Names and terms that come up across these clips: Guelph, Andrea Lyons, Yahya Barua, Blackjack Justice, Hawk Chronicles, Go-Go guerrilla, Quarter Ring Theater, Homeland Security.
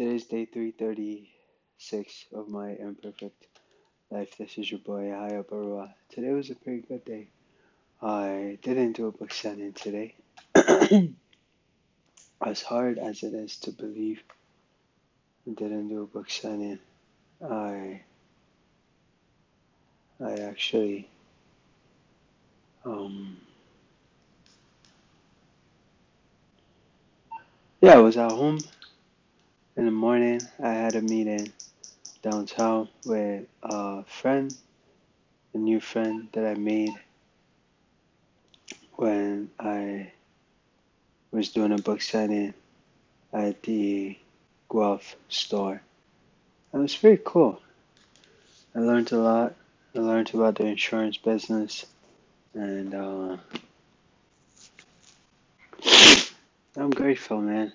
Today's day 336 of my imperfect life. This is your boy, Yahya Barua. Today was a pretty good day. I didn't do a book signing today. As hard as it is to believe, I didn't do a book signing. I actually I was at home. In the morning, I had a meeting downtown with a new friend that I made when I was doing a book signing at the Guelph store. It was very cool. I learned a lot. I learned about the insurance business, and I'm grateful, man.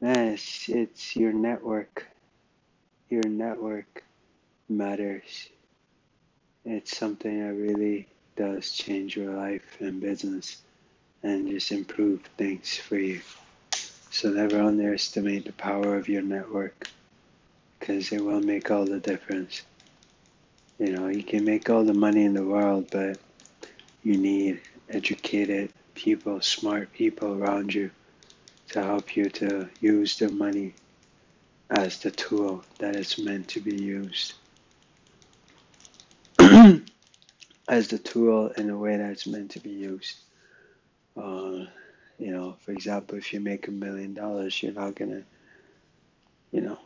Man, it's your network. Your network matters. It's something that really does change your life and business and just improve things for you. So never underestimate the power of your network, because it will make all the difference. You know, you can make all the money in the world, but you need educated people, smart people around you, to help you to use the money as the tool that it's meant to be used. As the tool in the way that it's meant to be used. You know, for example, if you make $1 million, you're not going to,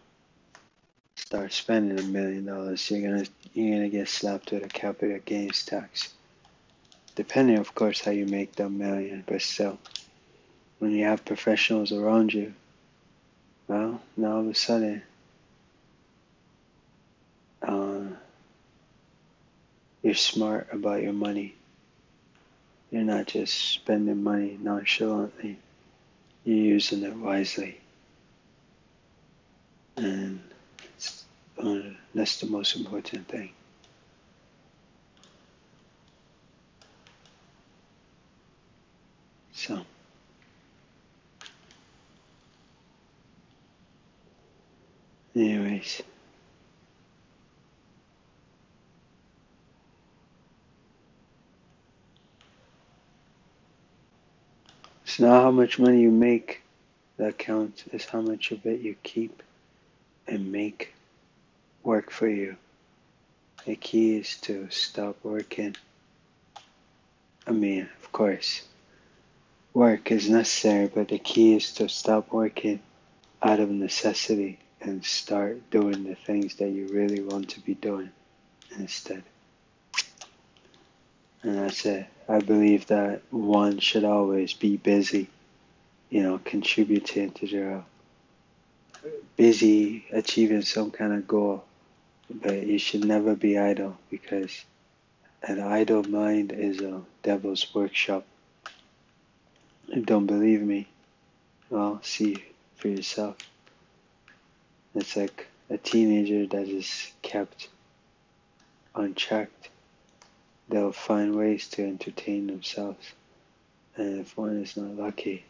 start spending $1 million. You're gonna get slapped with a capital gains tax. Depending, of course, how you make the million, but still. When you have professionals around you, well, now all of a sudden, you're smart about your money. You're not just spending money nonchalantly. You're using it wisely. And that's the most important thing. So. Anyways, it's not how much money you make that counts, it's how much of it you keep and make work for you. The key is to stop working. I mean, of course, work is necessary, but the key is to stop working out of necessity and start doing the things that you really want to be doing instead. And that's it. I believe that one should always be busy, contributing to their busy achieving some kind of goal. But you should never be idle, because an idle mind is a devil's workshop. If you don't believe me, well, see for yourself. It's like a teenager that is kept unchecked. They'll find ways to entertain themselves. And if one is not lucky,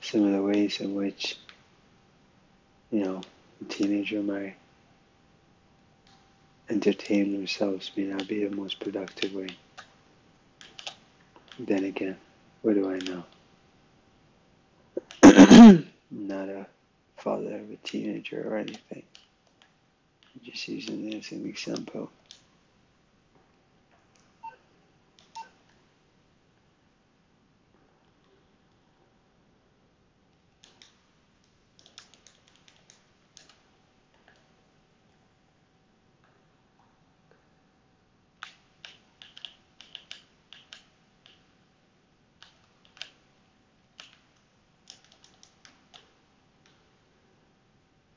some of the ways in which, a teenager might entertain themselves may not be the most productive way. Then again, what do I know? Not a father of a teenager or anything. I'm just using this as an example.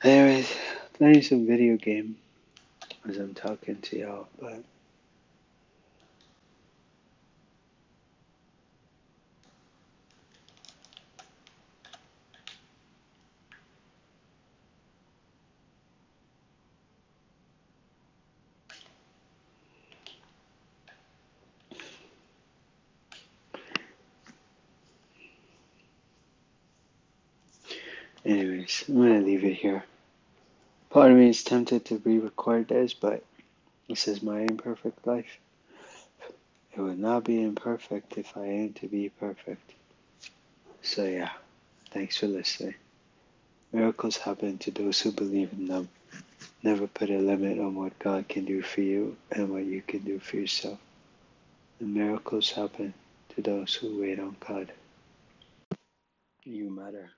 Anyways, playing some video game as I'm talking to y'all, but Anyways, I'm going to leave it here. Part of me is tempted to re-record this, but this is my imperfect life. It would not be imperfect if I aimed to be perfect. So yeah, thanks for listening. Miracles happen to those who believe in them. Never put a limit on what God can do for you and what you can do for yourself. And miracles happen to those who wait on God. You matter.